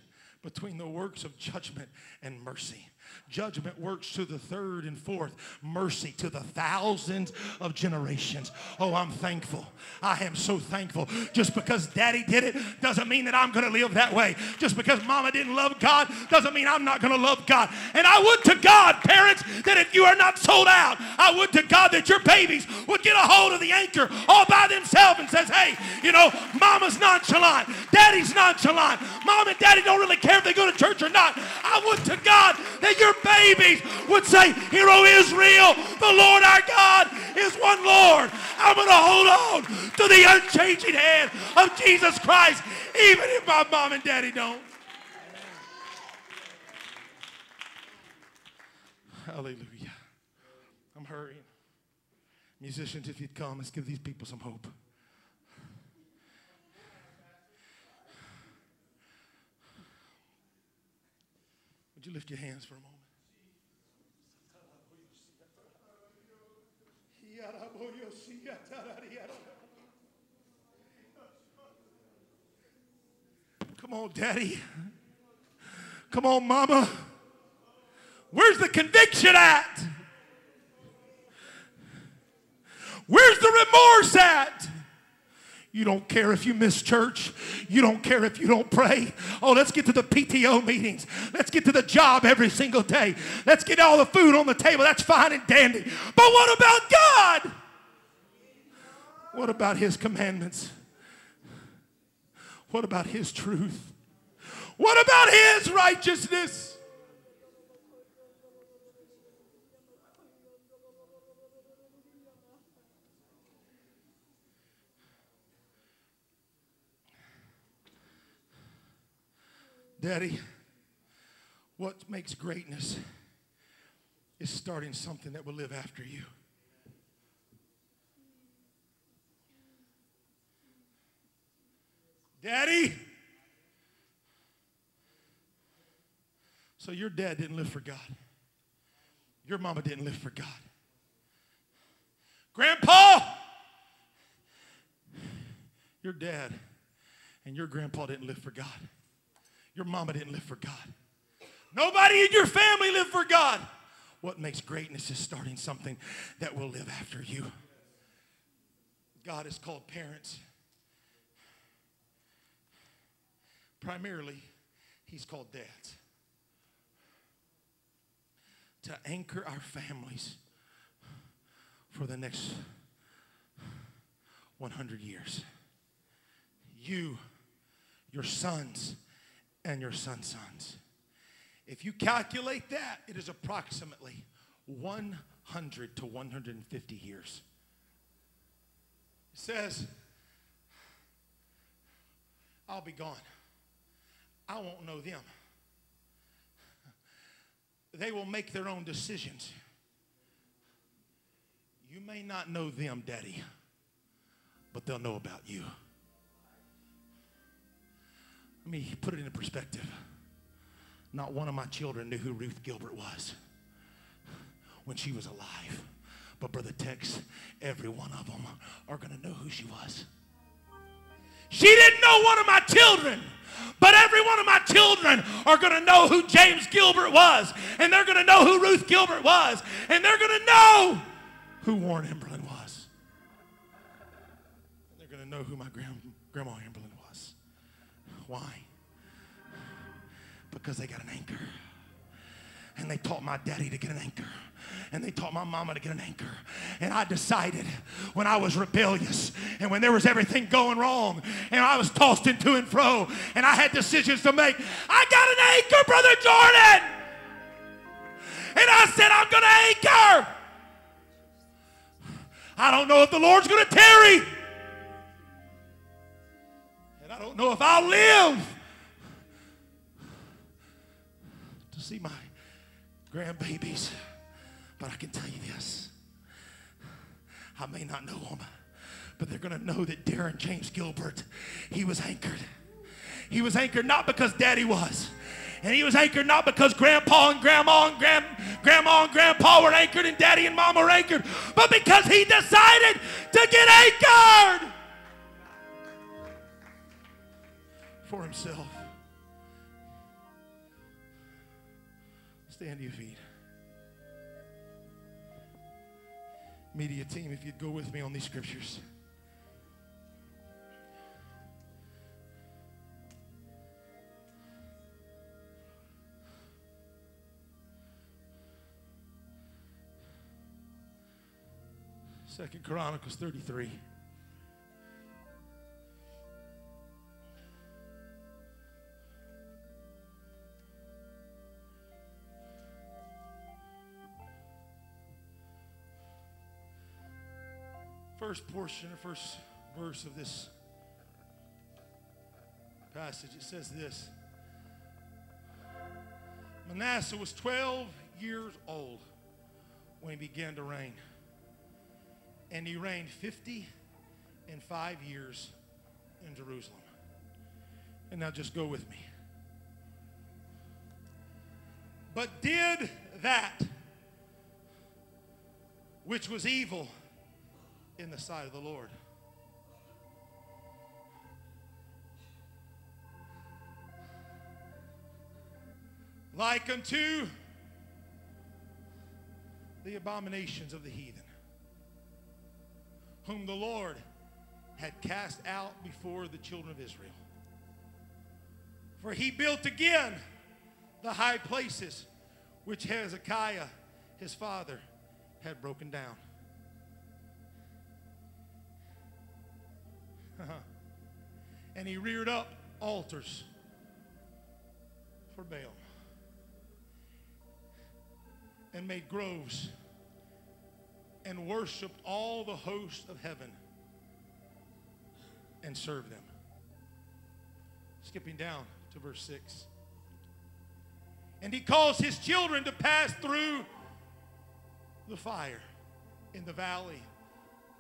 between the works of judgment and mercy. Judgment works to the 3rd and 4th. Mercy to the thousands of generations. Oh, I'm thankful. I am so thankful. Just because daddy did it doesn't mean that I'm going to live that way. Just because mama didn't love God doesn't mean I'm not going to love God. And I would to God, parents, that if you are not sold out, I would to God that your babies would get a hold of the anchor all by themselves and says, hey, you know, mama's nonchalant. Daddy's nonchalant. Mom and daddy don't really care if they go to church or not. I would to God that your babies would say, hear, O Israel, the Lord our God is one Lord. I'm going to hold on to the unchanging hand of Jesus Christ, even if my mom and daddy don't. Hallelujah. I'm hurrying. Musicians, if you'd come, let's give these people some hope. Would you lift your hands for a moment? Come on, daddy. Come on, mama. Where's the conviction at? Where's the remorse at? You don't care if you miss church. You don't care if you don't pray. Oh, let's get to the PTO meetings. Let's get to the job every single day. Let's get all the food on the table. That's fine and dandy. But what about God? What about his commandments? What about his truth? What about his righteousness? Daddy, what makes greatness is starting something that will live after you. Daddy! So your dad didn't live for God. Your mama didn't live for God. Grandpa! Your dad and your grandpa didn't live for God. Your mama didn't live for God. Nobody in your family lived for God. What makes greatness is starting something that will live after you. God is called parents. Primarily, he's called dads. To anchor our families for the next 100 years. You, your sons, and your son's sons. If you calculate that, it is approximately 100 to 150 years. It says, I'll be gone. I won't know them. They will make their own decisions. You may not know them, Daddy, but they'll know about you. Let me put it into perspective. Not one of my children knew who Ruth Gilbert was when she was alive. But Brother Tex, every one of them are going to know who she was. She didn't know one of my children, but every one of my children are going to know who James Gilbert was, and they're going to know who Ruth Gilbert was, and they're going to know who Warren Emberlin was. And they're going to know who my Grandma Emberlin was. Why? Because they got an anchor. And they taught my daddy to get an anchor. And they taught my mama to get an anchor. And I decided when I was rebellious and when there was everything going wrong and I was tossed to and fro and I had decisions to make, I got an anchor, Brother Jordan. And I said, I'm going to anchor. I don't know if the Lord's going to tarry. And I don't know if I'll live to see my grandbabies. But I can tell you this, I may not know them, but they're going to know that Darren James Gilbert, he was anchored. He was anchored not because Daddy was, and he was anchored not because Grandpa and Grandma and Grandma and Grandpa were anchored and Daddy and Mama were anchored, but because he decided to get anchored for himself. Stand to your feet. Media team, if you'd go with me on these scriptures. Second Chronicles 33. First portion or first verse of this passage, it says this. Manasseh was 12 years old when he began to reign. And he reigned 55 years in Jerusalem. And now just go with me. But did that which was evil in the sight of the Lord. Like unto the abominations of the heathen, whom the Lord had cast out before the children of Israel. For he built again the high places which Hezekiah his father had broken down. And he reared up altars for Baal and made groves and worshiped all the hosts of heaven and served them. Skipping down to verse 6. And he caused his children to pass through the fire in the valley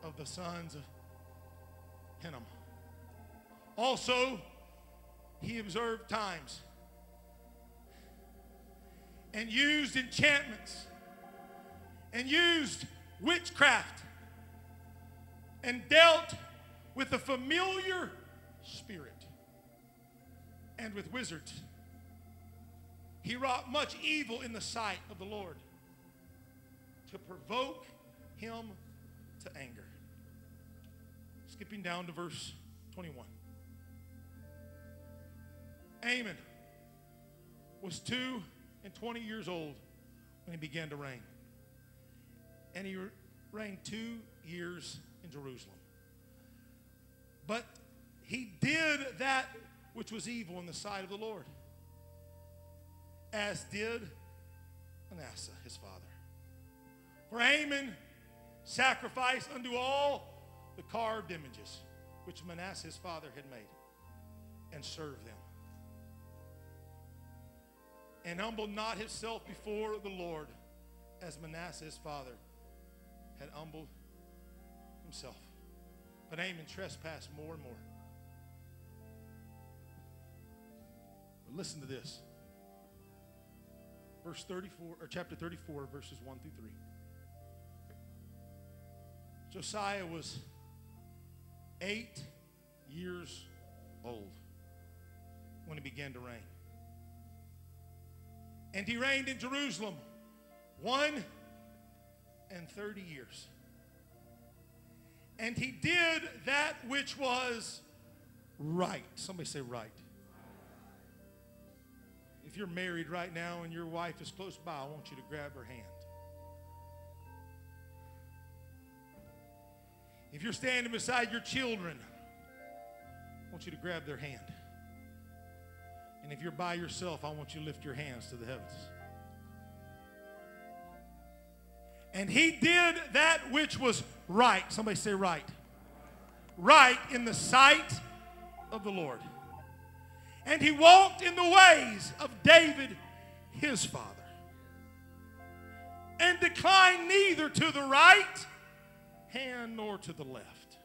of the sons of Hinnom. Also, he observed times and used enchantments and used witchcraft and dealt with the familiar spirit and with wizards. He wrought much evil in the sight of the Lord to provoke him to anger. Skipping down to verse 21. Amon was 22 years old when he began to reign. And he reigned 2 years in Jerusalem. But he did that which was evil in the sight of the Lord, as did Manasseh his father. For Amon sacrificed unto all the carved images which Manasseh his father had made, and served them, and humbled not himself before the Lord, as Manasseh his father had humbled himself. But Amon trespassed more and more. But listen to this. Verse 34, or chapter 34, verses 1 through 3. Josiah was 8 years old when he began to reign. And he reigned in Jerusalem 31 years. And he did that which was right. Somebody say right. If you're married right now and your wife is close by, I want you to grab her hand. If you're standing beside your children, I want you to grab their hand. And if you're by yourself, I want you to lift your hands to the heavens. And he did that which was right. Somebody say right. Right in the sight of the Lord. And he walked in the ways of David his father, and declined neither to the right hand nor to the left.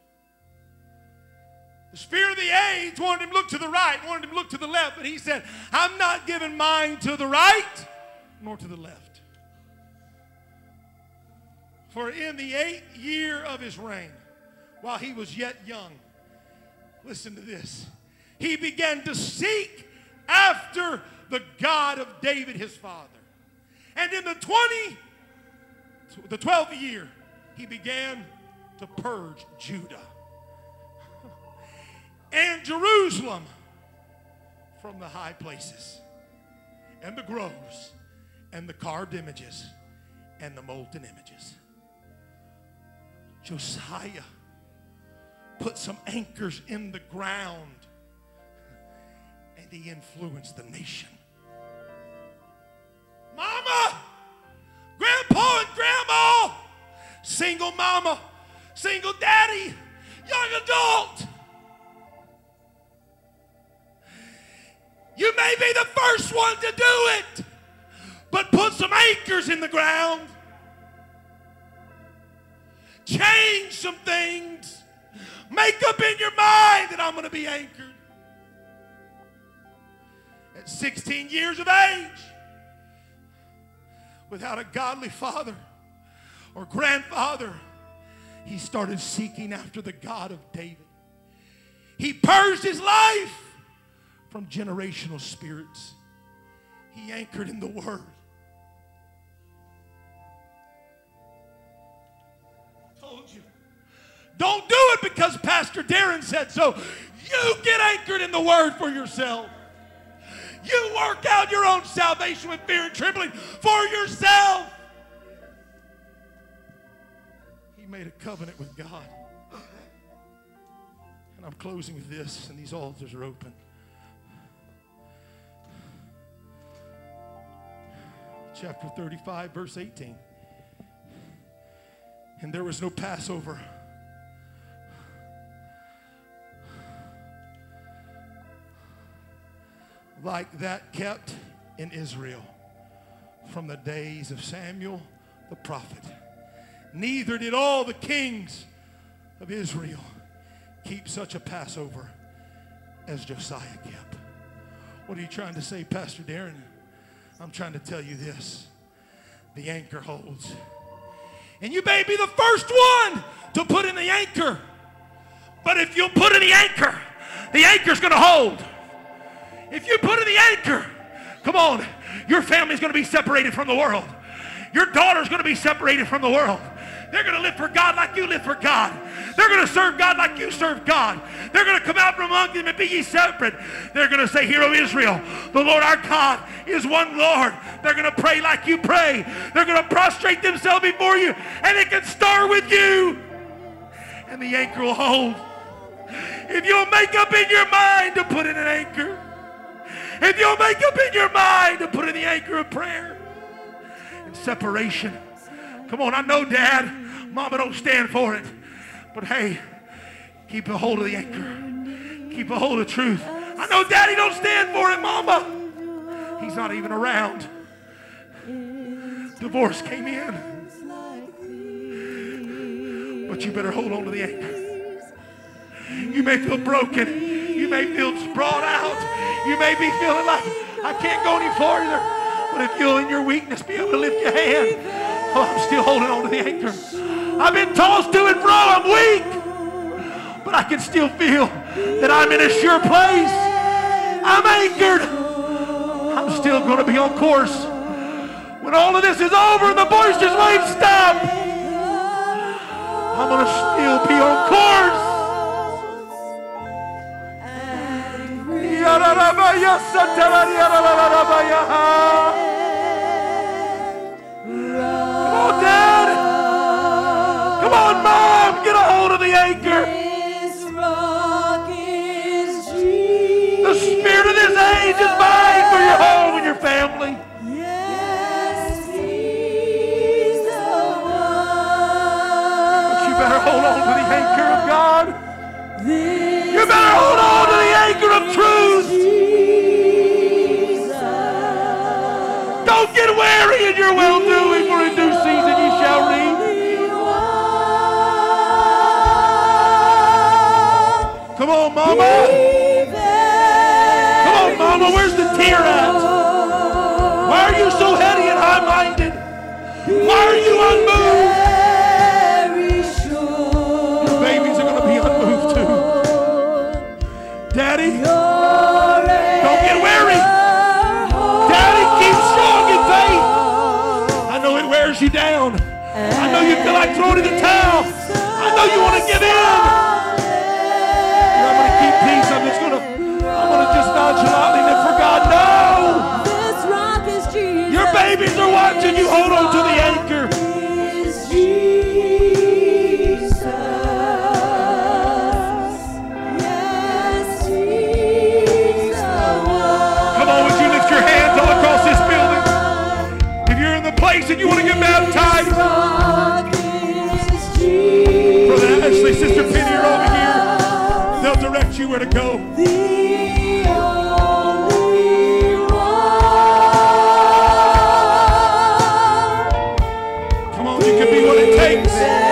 The spirit of the age wanted him to look to the right, wanted him to look to the left, but he said, I'm not giving mine to the right nor to the left. For in the 8th year of his reign, while he was yet young, listen to this, he began to seek after the God of David his father. And in the 12th year, he began to purge Judah and Jerusalem from the high places and the groves and the carved images and the molten images. Josiah put some anchors in the ground, and he influenced the nation. Mama, grandpa and grandma, single mama, single daddy, young adult, you may be the first one to do it, but put some anchors in the ground. Change some things. Make up in your mind that I'm going to be anchored. At 16 years of age, without a godly father or grandfather, he started seeking after the God of David. He purged his life from generational spirits. He anchored in the Word. Told you. Don't do it because Pastor Darren said so. You get anchored in the Word for yourself. You work out your own salvation with fear and trembling for yourself. He made a covenant with God. And I'm closing with this, and these altars are open. Chapter 35, verse 18. And there was no Passover. Like that kept in Israel from the days of Samuel the prophet. Neither did all the kings of Israel keep such a Passover as Josiah kept. What are you trying to say, Pastor Darren? I'm trying to tell you this. The anchor holds. And you may be the first one to put in the anchor. But if you put in the anchor's going to hold. If you put in the anchor, come on, your family's going to be separated from the world. Your daughter's going to be separated from the world. They're going to live for God like you live for God. They're going to serve God like you serve God. They're going to come out from among them and be ye separate. They're going to say, Hear, O Israel, the Lord our God is one Lord. They're going to pray like you pray. They're going to prostrate themselves before you, and it can start with you. And the anchor will hold. If you'll make up in your mind to put in an anchor, if you'll make up in your mind to put in the anchor of prayer and separation. Come on, I know, Dad, Mama don't stand for it. But hey, keep a hold of the anchor. Keep a hold of truth. I know Daddy don't stand for it, Mama. He's not even around. Divorce came in. But you better hold on to the anchor. You may feel broken. You may feel brought out. You may be feeling like, I can't go any farther. But if you'll, in your weakness, be able to lift your hand. Oh, I'm still holding on to the anchor. I've been tossed to and fro. I'm weak. But I can still feel that I'm in a sure place. I'm anchored. I'm still going to be on course. When all of this is over and the boisterous waves stop, I'm going to still be on course. Come on, Mom, get a hold of the anchor. This rock is Jesus. The spirit of this age is mine for your home and your family. Yes, He's the one. But you better hold on to the anchor of God. You better hold on to the anchor of truth. Jesus. Don't get weary in your well-doing, for in due season you shall reap. Come on, Mama. Come on, Mama. Where's the tear at? Why are you so heady and high-minded? Why are you unmoved? Your babies are going to be unmoved too. Daddy, don't get weary. Daddy, keep strong in faith. I know it wears you down. I know you feel like throwing in the towel. I know you want to give in. Nonchalantly live for God. No! This rock is Jesus. Your babies are watching you. Hold on to the anchor. Is Jesus. Yes, He's the one. Come on, would you lift your hands all across this building? If you're in the place and you want to get baptized, Brother Ashley, Sister Penny are over here. They'll direct you where to go. Come on, you can be what it takes.